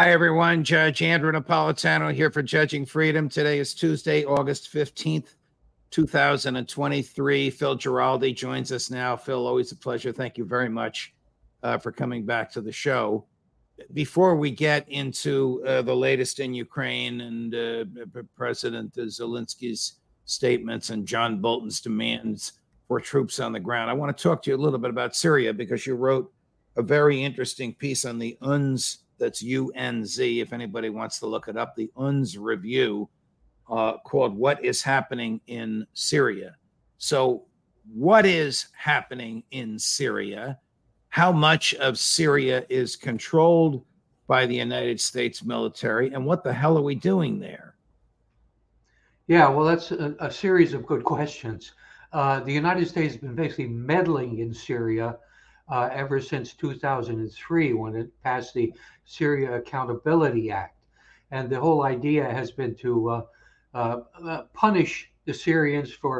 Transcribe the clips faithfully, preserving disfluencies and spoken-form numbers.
Hi, everyone. Judge Andrew Napolitano here for Judging Freedom. Today is Tuesday, August fifteenth, twenty twenty-three. Phil Giraldi joins us now. Phil, always a pleasure. Thank you very much uh, for coming back to the show. Before we get into uh, the latest in Ukraine and uh, President Zelensky's statements and John Bolton's demands for troops on the ground, I want to talk to you a little bit about Syria, because you wrote a very interesting piece on the U N Z. That's U N Z, if anybody wants to look it up, the U N Z review uh, called What is Happening in Syria? So what is happening in Syria? How much of Syria is controlled by the United States military? And what the hell are we doing there? Yeah, well, that's a, a series of good questions. Uh, the United States has been basically meddling in Syria Uh, ever since two thousand three, when it passed the Syria Accountability Act. And the whole idea has been to uh, uh, uh, punish the Syrians for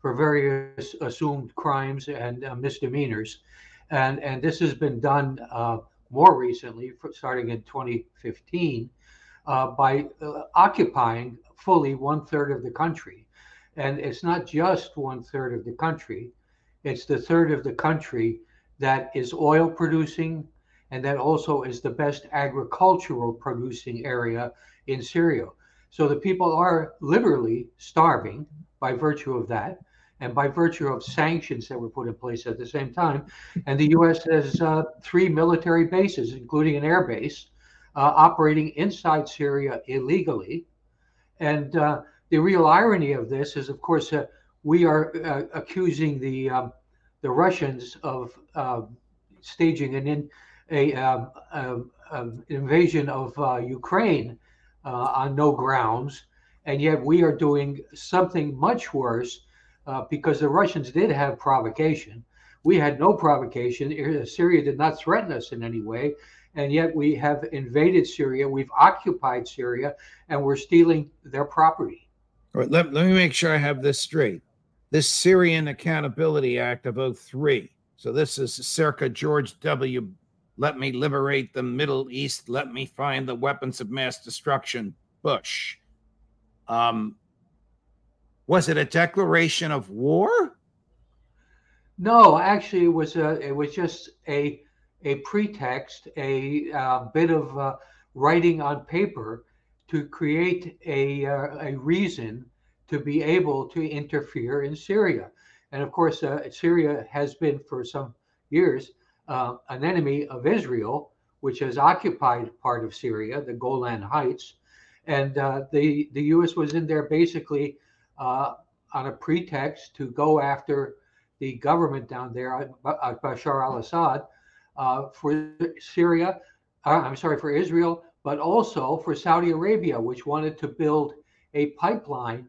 for various assumed crimes and uh, misdemeanors. And, and this has been done uh, more recently, starting in twenty fifteen, uh, by uh, occupying fully one third of the country. And it's not just one third of the country, it's the third of the country that is oil producing, and that also is the best agricultural producing area in Syria. So the people are literally starving by virtue of that, and by virtue of sanctions that were put in place at the same time. And the U S has uh, three military bases, including an air base, uh, operating inside Syria illegally. And uh, the real irony of this is, of course, uh, we are uh, accusing the um, the Russians of uh, staging an in, a, um, a, a invasion of uh, Ukraine uh, on no grounds, and yet we are doing something much worse uh, because the Russians did have provocation. We had no provocation. Syria did not threaten us in any way, and yet we have invaded Syria. We've occupied Syria, and we're stealing their property. All right, let, let me make sure I have this straight. This Syrian Accountability Act of oh three. So this is circa George W. Let me liberate the Middle East. Let me find the weapons of mass destruction. Bush. Um, was it a declaration of war? No, actually, it was a, it was just a a pretext, a uh, bit of uh, writing on paper to create a uh, a reason to be able to interfere in Syria. And of course, uh, Syria has been for some years uh, an enemy of Israel, which has occupied part of Syria, the Golan Heights. And uh, the, the U S was in there basically uh, on a pretext to go after the government down there, Bashar al-Assad, uh, for Syria, uh, I'm sorry, for Israel, but also for Saudi Arabia, which wanted to build a pipeline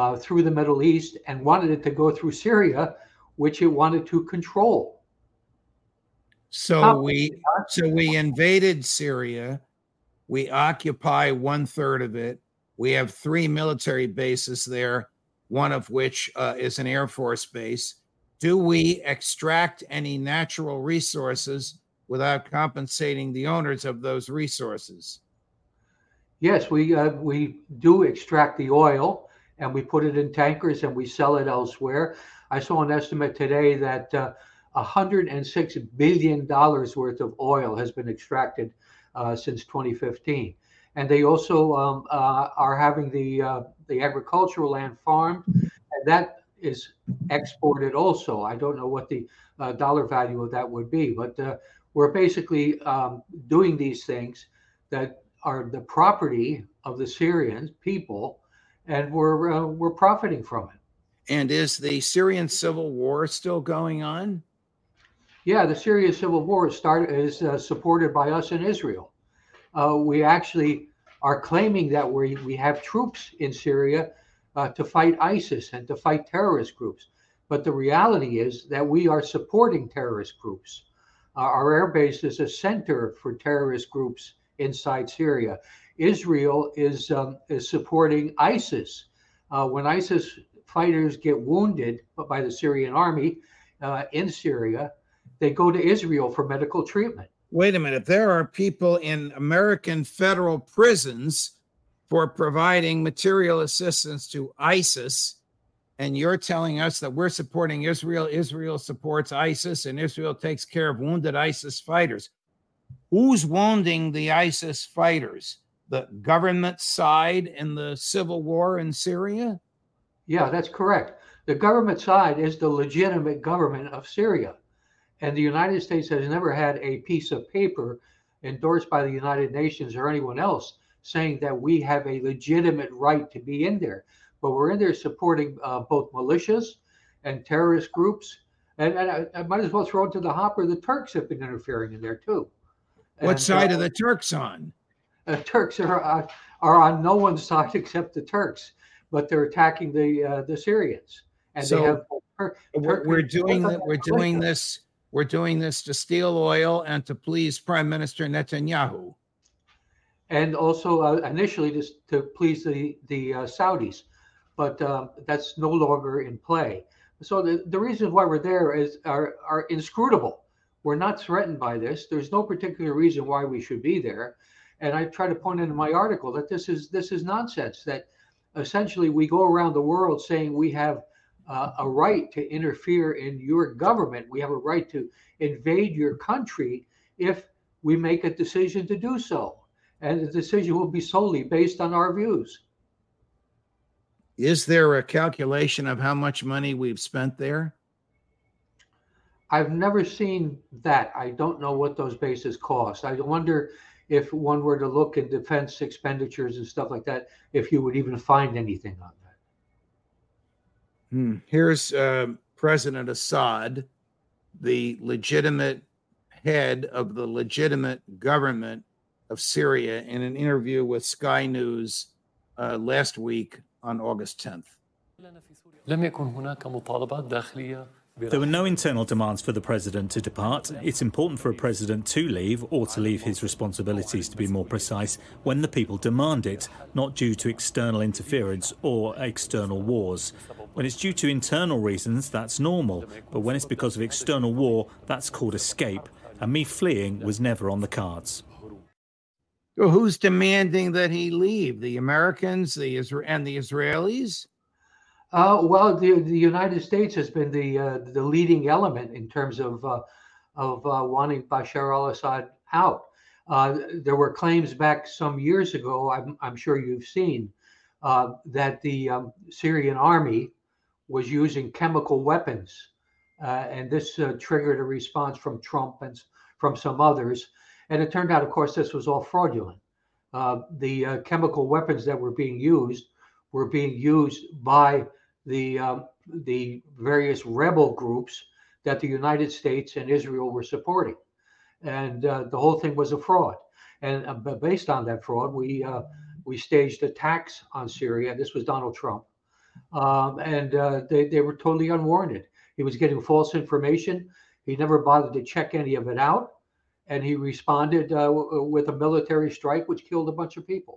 Uh, through the Middle East and wanted it to go through Syria, which it wanted to control. So How we so we invaded Syria. We occupy one third of it. We have three military bases there, one of which uh, is an Air Force base. Do we extract any natural resources without compensating the owners of those resources? Yes, we uh, we do extract the oil. and we put it in tankers and we sell it elsewhere. I saw an estimate today that uh, one hundred six billion dollars worth of oil has been extracted uh, since twenty fifteen. And they also um, uh, are having the uh, the agricultural land farmed, and that is exported also. I don't know what the uh, dollar value of that would be, but uh, we're basically um, doing these things that are the property of the Syrian people, and we're uh, we're profiting from it. And is the Syrian civil war still going on? Yeah, the Syrian civil war start, is uh, supported by us in Israel. Uh, we actually are claiming that we we have troops in Syria uh, to fight ISIS and to fight terrorist groups. But the reality is that we are supporting terrorist groups. Uh, our airbase is a center for terrorist groups inside Syria. Israel is um, is supporting ISIS. Uh, when ISIS fighters get wounded by the Syrian army uh, in Syria, they go to Israel for medical treatment. Wait a minute, there are people in American federal prisons for providing material assistance to ISIS, and you're telling us that we're supporting Israel, Israel supports ISIS, and Israel takes care of wounded ISIS fighters. Who's wounding the ISIS fighters? The government side in the civil war in Syria? Yeah, that's correct. The government side is the legitimate government of Syria. And the United States has never had a piece of paper endorsed by the United Nations or anyone else saying that we have a legitimate right to be in there. But we're in there supporting uh, both militias and terrorist groups. And, and I, I might as well throw into the hopper, the Turks have been interfering in there too. What and, side uh, are the Turks on? The uh, Turks are, uh, are on no one's side except the Turks, but they're attacking the uh, the Syrians. And so they have Tur- we're, we're doing the, we're doing this. We're doing this to steal oil and to please Prime Minister Netanyahu. And also uh, initially just to please the, the uh, Saudis, but um, that's no longer in play. So the, the reasons why we're there is are, are inscrutable. We're not threatened by this. There's no particular reason why we should be there. And I try to point out in my article that this is this is nonsense, that essentially we go around the world saying we have Uh, a right to interfere in your government. We have a right to invade your country if we make a decision to do so. And the decision will be solely based on our views. Is there a calculation of how much money we've spent there? I've never seen that. I don't know what those bases cost. I wonder if one were to look at defense expenditures and stuff like that, if you would even find anything on that. Here's uh, President Assad, the legitimate head of the legitimate government of Syria, in an interview with Sky News uh, last week on August tenth. There were no internal demands for the president to depart. It's important for a president to leave, or to leave his responsibilities, to be more precise, when the people demand it, not due to external interference or external wars. When it's due to internal reasons, that's normal, but when it's because of external war, that's called escape, and me fleeing was never on the cards. So who's demanding that he leave? The Americans the Isra- and the Israelis? Uh, well, the, the United States has been the uh, the leading element in terms of uh, of uh, wanting Bashar al-Assad out. Uh, there were claims back some years ago, I'm, I'm sure you've seen, uh, that the um, Syrian army was using chemical weapons, uh, and this uh, triggered a response from Trump and from some others. And it turned out, of course, this was all fraudulent. Uh, the uh, chemical weapons that were being used were being used by the um, the various rebel groups that the United States and Israel were supporting, and uh, the whole thing was a fraud. And uh, based on that fraud, we uh, we staged attacks on Syria. This was Donald Trump, um, and uh, they they were totally unwarranted. He was getting false information. He never bothered to check any of it out, and he responded uh, w- with a military strike, which killed a bunch of people.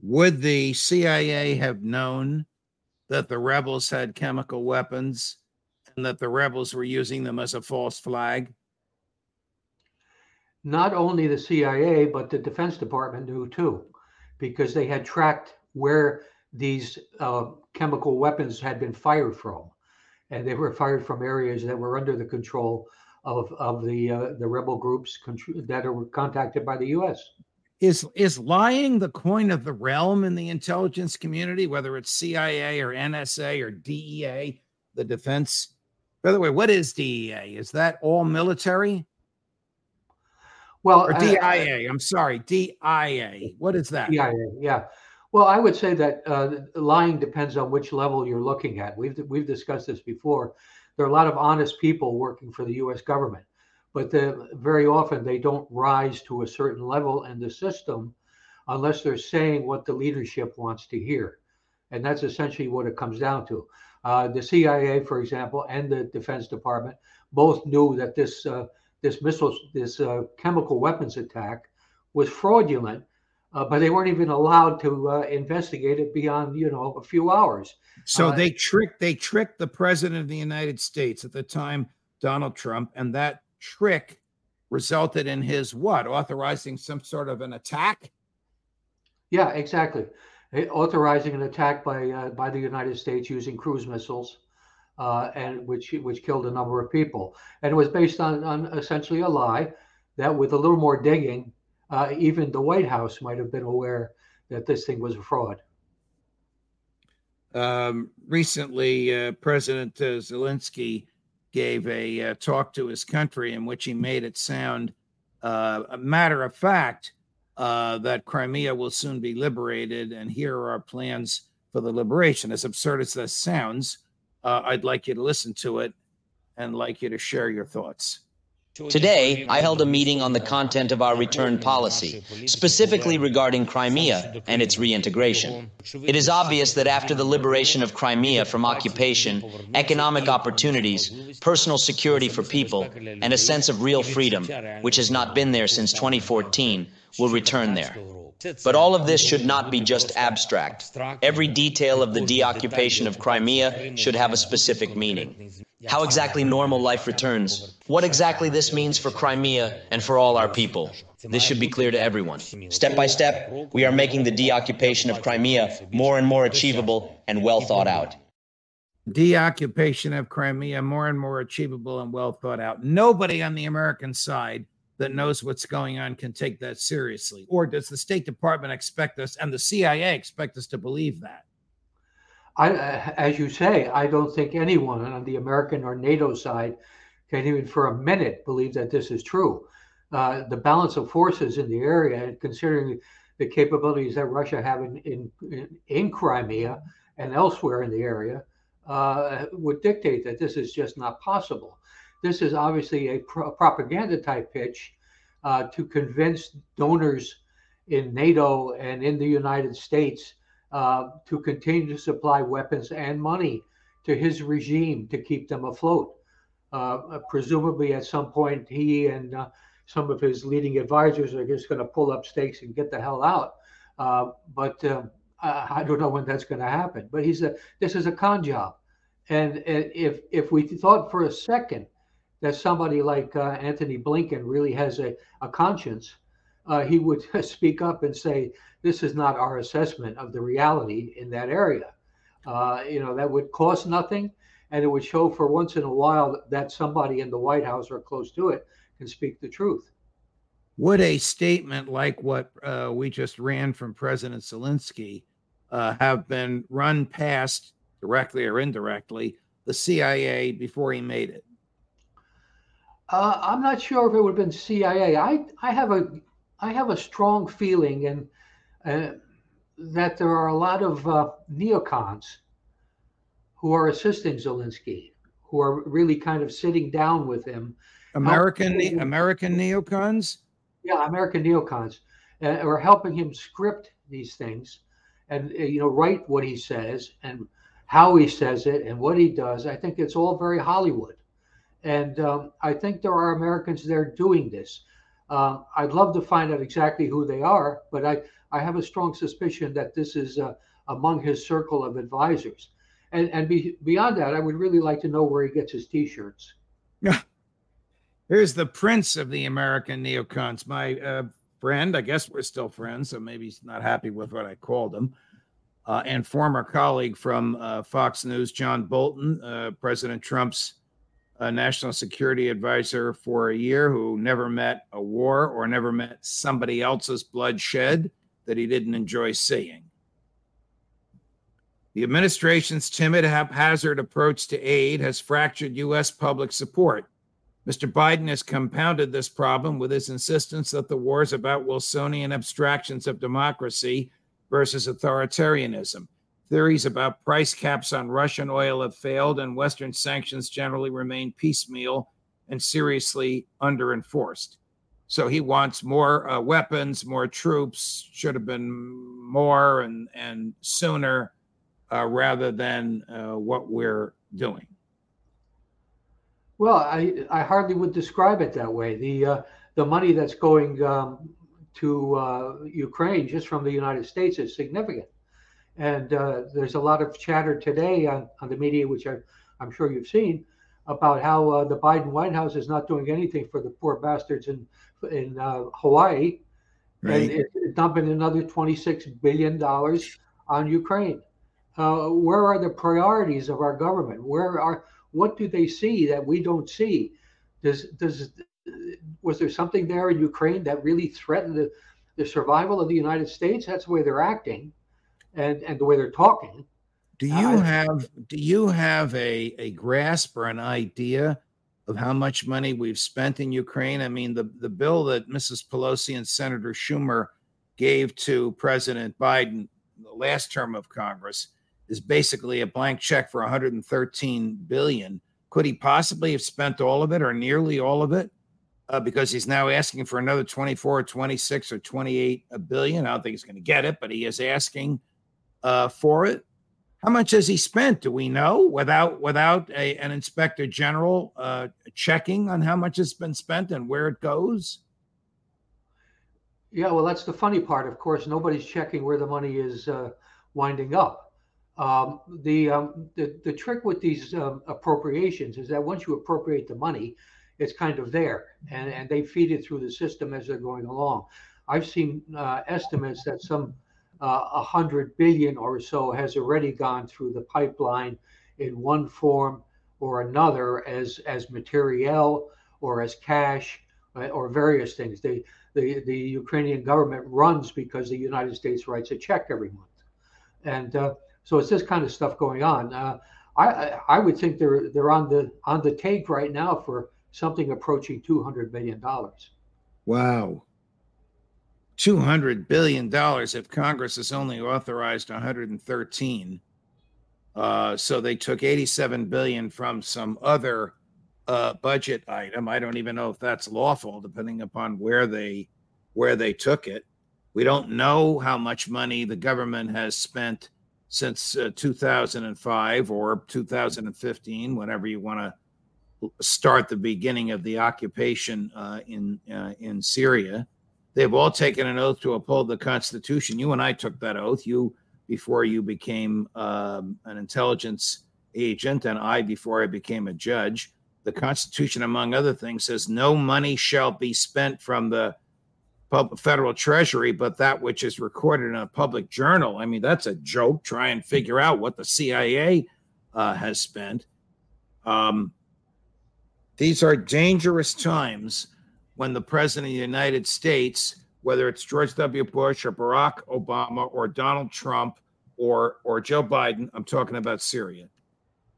Would the C I A have known that the rebels had chemical weapons and that the rebels were using them as a false flag? Not only the C I A, but the Defense Department knew too, because they had tracked where these uh, chemical weapons had been fired from. And they were fired from areas that were under the control of, of the uh, the rebel groups contr- that were contacted by the U S. Is is lying the coin of the realm in the intelligence community, whether it's C I A or N S A or D E A, the defense? By the way, what is D E A? Is that all military? Well, or D I A, I, I, I'm sorry, D I A. What is that? D I A, yeah. Well, I would say that uh, lying depends on which level you're looking at. We've we've discussed this before. There are a lot of honest people working for the U S government, but the, very often they don't rise to a certain level in the system unless they're saying what the leadership wants to hear. And that's essentially what it comes down to. Uh, the C I A, for example, and the Defense Department both knew that this uh, this missile, this uh, chemical weapons attack was fraudulent, uh, but they weren't even allowed to uh, investigate it beyond, you know, a few hours. So uh, they tricked they tricked the president of the United States at the time, Donald Trump, and that trick resulted in his what authorizing some sort of an attack. Yeah, exactly. Authorizing an attack by uh, by the United States using cruise missiles, uh, and which which killed a number of people. And it was based on, on essentially a lie that, with a little more digging, uh, even the White House might have been aware that this thing was a fraud. Um, recently, uh, President uh, Zelensky gave a uh, talk to his country in which he made it sound uh, a matter of fact uh, that Crimea will soon be liberated, and here are our plans for the liberation. As absurd as this sounds, uh, I'd like you to listen to it and like you to share your thoughts. Today, I held a meeting on the content of our return policy, specifically regarding Crimea and its reintegration. It is obvious that after the liberation of Crimea from occupation, economic opportunities, personal security for people, and a sense of real freedom, which has not been there since twenty fourteen, will return there. But all of this should not be just abstract. Every detail of the deoccupation of Crimea should have a specific meaning. How exactly normal life returns, what exactly this means for Crimea and for all our people. This should be clear to everyone. Step by step, we are making the deoccupation of Crimea more and more achievable and well thought out. Deoccupation of Crimea, more and more achievable and well thought out. Nobody on the American side that knows what's going on can take that seriously. Or does the State Department expect us and the C I A expect us to believe that? I, as you say, I don't think anyone on the American or NATO side can even for a minute believe that this is true. Uh, the balance of forces in the area, and considering the capabilities that Russia have in, in, in Crimea and elsewhere in the area, uh, would dictate that this is just not possible. This is obviously a pro- propaganda type pitch uh, to convince donors in NATO and in the United States Uh, to continue to supply weapons and money to his regime to keep them afloat. Uh, presumably at some point he and uh, some of his leading advisors are just going to pull up stakes and get the hell out. Uh, but uh, I don't know when that's going to happen. But he's a, this is a con job. And if if we thought for a second that somebody like uh, Anthony Blinken really has a, a conscience, Uh, he would speak up and say, this is not our assessment of the reality in that area. Uh, you know, that would cost nothing. And it would show for once in a while that somebody in the White House or close to it can speak the truth. would a statement like what uh, we just ran from President Zelensky uh, have been run past, directly or indirectly, the C I A before he made it? Uh, I'm not sure if it would have been C I A. I, I have a I have a strong feeling and uh, that there are a lot of uh, neocons who are assisting Zelensky, who are really kind of sitting down with him. American helping, ne- American neocons? Yeah, American neocons uh, are helping him script these things and, uh, you know, write what he says and how he says it and what he does. I think it's all very Hollywood. And um, I think there are Americans there doing this. Uh, I'd love to find out exactly who they are, but I, I have a strong suspicion that this is uh, among his circle of advisors. And and be, beyond that, I would really like to know where he gets his T-shirts. Here's the prince of the American neocons, my uh, friend. I guess we're still friends, so maybe he's not happy with what I called him. Uh, and former colleague from uh, Fox News, John Bolton, uh, President Trump's a national security advisor for a year, who never met a war or never met somebody else's bloodshed that he didn't enjoy seeing. The administration's timid, haphazard approach to aid has fractured U S public support. Mister Biden has compounded this problem with his insistence that the war is about Wilsonian abstractions of democracy versus authoritarianism. Theories about price caps on Russian oil have failed, and Western sanctions generally remain piecemeal and seriously underenforced. So he wants more uh, weapons, more troops, should have been more and, and sooner uh, rather than uh, what we're doing. Well, I, I hardly would describe it that way. The uh, the money that's going um, to uh, Ukraine just from the United States is significant. And uh, there's a lot of chatter today on, on the media, which I, I'm sure you've seen, about how uh, the Biden White House is not doing anything for the poor bastards in in uh, Hawaii, right. And it's dumping another twenty-six billion dollars on Ukraine. Uh, where are the priorities of our government? Where are what do they see that we don't see? Does does was there something there in Ukraine that really threatened the, the survival of the United States? That's the way they're acting. And, and the way they're talking. Do you uh, have do you have a, a grasp or an idea of how much money we've spent in Ukraine? I mean, the, the bill that Missus Pelosi and Senator Schumer gave to President Biden the last term of Congress is basically a blank check for one hundred thirteen billion dollars. Could he possibly have spent all of it or nearly all of it? Uh, because he's now asking for another twenty-four or twenty-six or twenty-eight billion dollars. I don't think he's going to get it, but he is asking Uh, for it. How much has he spent? Do we know without without a, an inspector general uh, checking on how much has been spent and where it goes? Yeah, well, that's the funny part. Of course, nobody's checking where the money is uh, winding up. Um, the, um, the the trick with these um, appropriations is that once you appropriate the money, it's kind of there, and, and they feed it through the system as they're going along. I've seen uh, estimates that some A uh, hundred billion or so has already gone through the pipeline in one form or another, as as materiel or as cash uh, or various things. The, the the Ukrainian government runs because the United States writes a check every month, and uh, so it's this kind of stuff going on. Uh, I I would think they're they're on the on the take right now for something approaching two hundred billion dollars. Wow. two hundred billion dollars if Congress has only authorized one hundred thirteen. Uh, so they took eighty-seven billion dollars from some other uh, budget item. I don't even know if that's lawful, depending upon where they where they took it. We don't know how much money the government has spent since uh, two thousand five or two thousand fifteen, whenever you want to start the beginning of the occupation uh, in uh, in Syria. They've all taken an oath to uphold the Constitution. You and I took that oath, you before you became um, an intelligence agent, and I before I became a judge. The Constitution, among other things, says no money shall be spent from the federal treasury but that which is recorded in a public journal. I mean, that's a joke. Try and figure out what the C I A uh, has spent. Um, these are dangerous times. when the president of the United States, whether it's George W. Bush or Barack Obama or Donald Trump or or Joe Biden, I'm talking about Syria,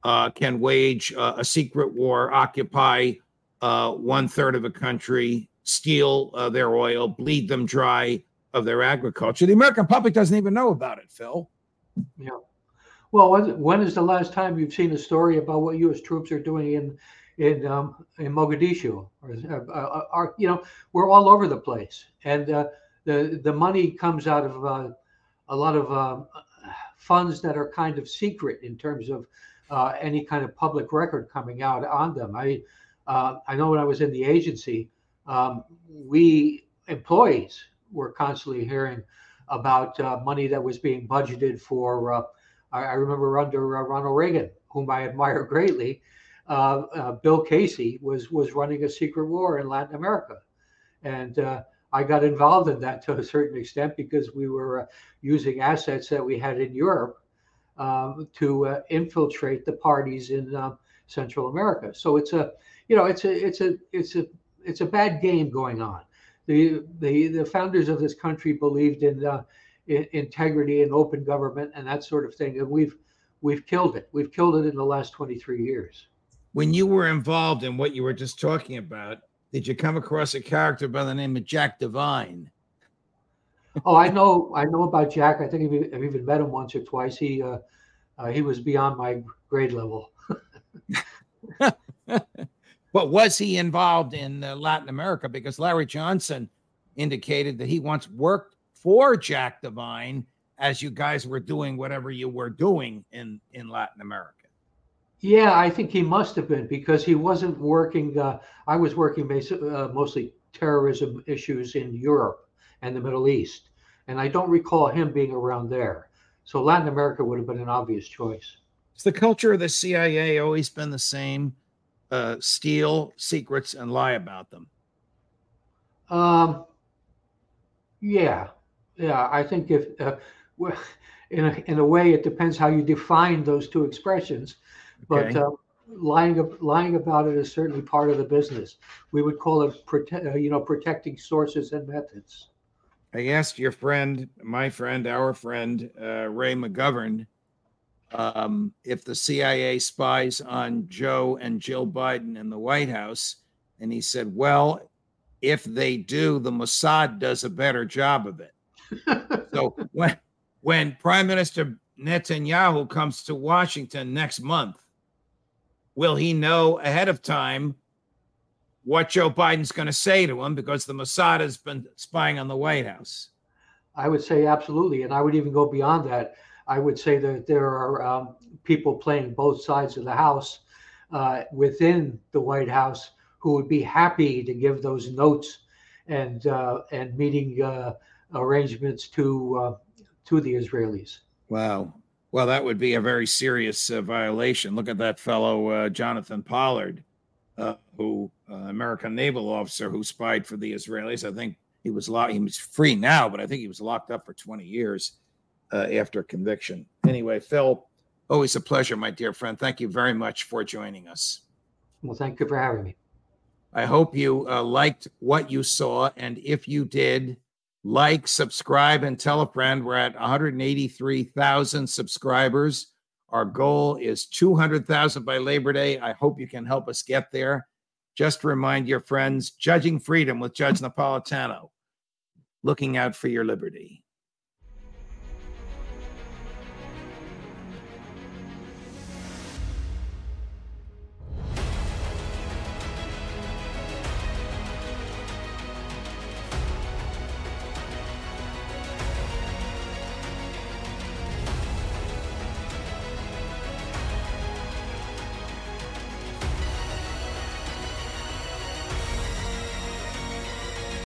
uh, can wage uh, a secret war, occupy uh, one third of a country, steal uh, their oil, bleed them dry of their agriculture. The American public doesn't even know about it, Phil. Yeah. Well, when is the last time you've seen a story about what U S troops are doing in in um, in Mogadishu? Or, uh, are, you know, we're all over the place, and uh, the the money comes out of uh, a lot of uh, funds that are kind of secret in terms of uh, any kind of public record coming out on them. I uh, I know when I was in the agency, um, we employees were constantly hearing about uh, money that was being budgeted for. Uh, I remember under uh, Ronald Reagan, whom I admire greatly, uh, uh, Bill Casey was was running a secret war in Latin America. And uh, I got involved in that to a certain extent because we were uh, using assets that we had in Europe um, to uh, infiltrate the parties in uh, Central America. So it's a, you know, it's a it's a it's a it's a bad game going on. The the the founders of this country believed in uh, integrity and open government and that sort of thing. And we've we've killed it. We've killed it in the last twenty-three years. When you were involved in what you were just talking about, did you come across a character by the name of Jack Devine? Oh, I know. I know about Jack. I think I've even met him once or twice. He uh, uh, he was beyond my grade level. But was he involved in uh, Latin America? Because Larry Johnson indicated that he once worked for Jack Devine as you guys were doing whatever you were doing in, in Latin America. Yeah, I think he must have been because he wasn't working. Uh, I was working basic, uh, mostly terrorism issues in Europe and the Middle East. And I don't recall him being around there. So Latin America would have been an obvious choice. Has the culture of the C I A always been the same? Uh, steal secrets and lie about them? Um. Yeah. Yeah, I think if uh, in a, in a way it depends how you define those two expressions, but okay. uh, lying lying about it is certainly part of the business. We would call it prote- you know protecting sources and methods. I asked your friend, my friend, our friend uh, Ray McGovern, um, if the C I A spies on Joe and Jill Biden in the White House, and he said, "Well, if they do, the Mossad does a better job of it." So when when Prime Minister Netanyahu comes to Washington next month, will he know ahead of time what Joe Biden's going to say to him because the Mossad has been spying on the White House? I would say absolutely. And I would even go beyond that. I would say that there are um, people playing both sides of the house uh, within the White House who would be happy to give those notes and uh, and meeting uh arrangements to uh, to the Israelis. Wow. Well, that would be a very serious uh, violation. Look at that fellow, uh, Jonathan Pollard, uh, who uh, American naval officer who spied for the Israelis. I think he was locked. He was free now, but I think he was locked up for twenty years uh, after conviction. Anyway, Phil, always a pleasure, my dear friend. Thank you very much for joining us. Well, thank you for having me. I hope you uh, liked what you saw, and if you did, like, subscribe, and tell a friend. We're at one hundred eighty-three thousand subscribers. Our goal is two hundred thousand by Labor Day. I hope you can help us get there. Just remind your friends, Judging Freedom with Judge Napolitano, looking out for your liberty.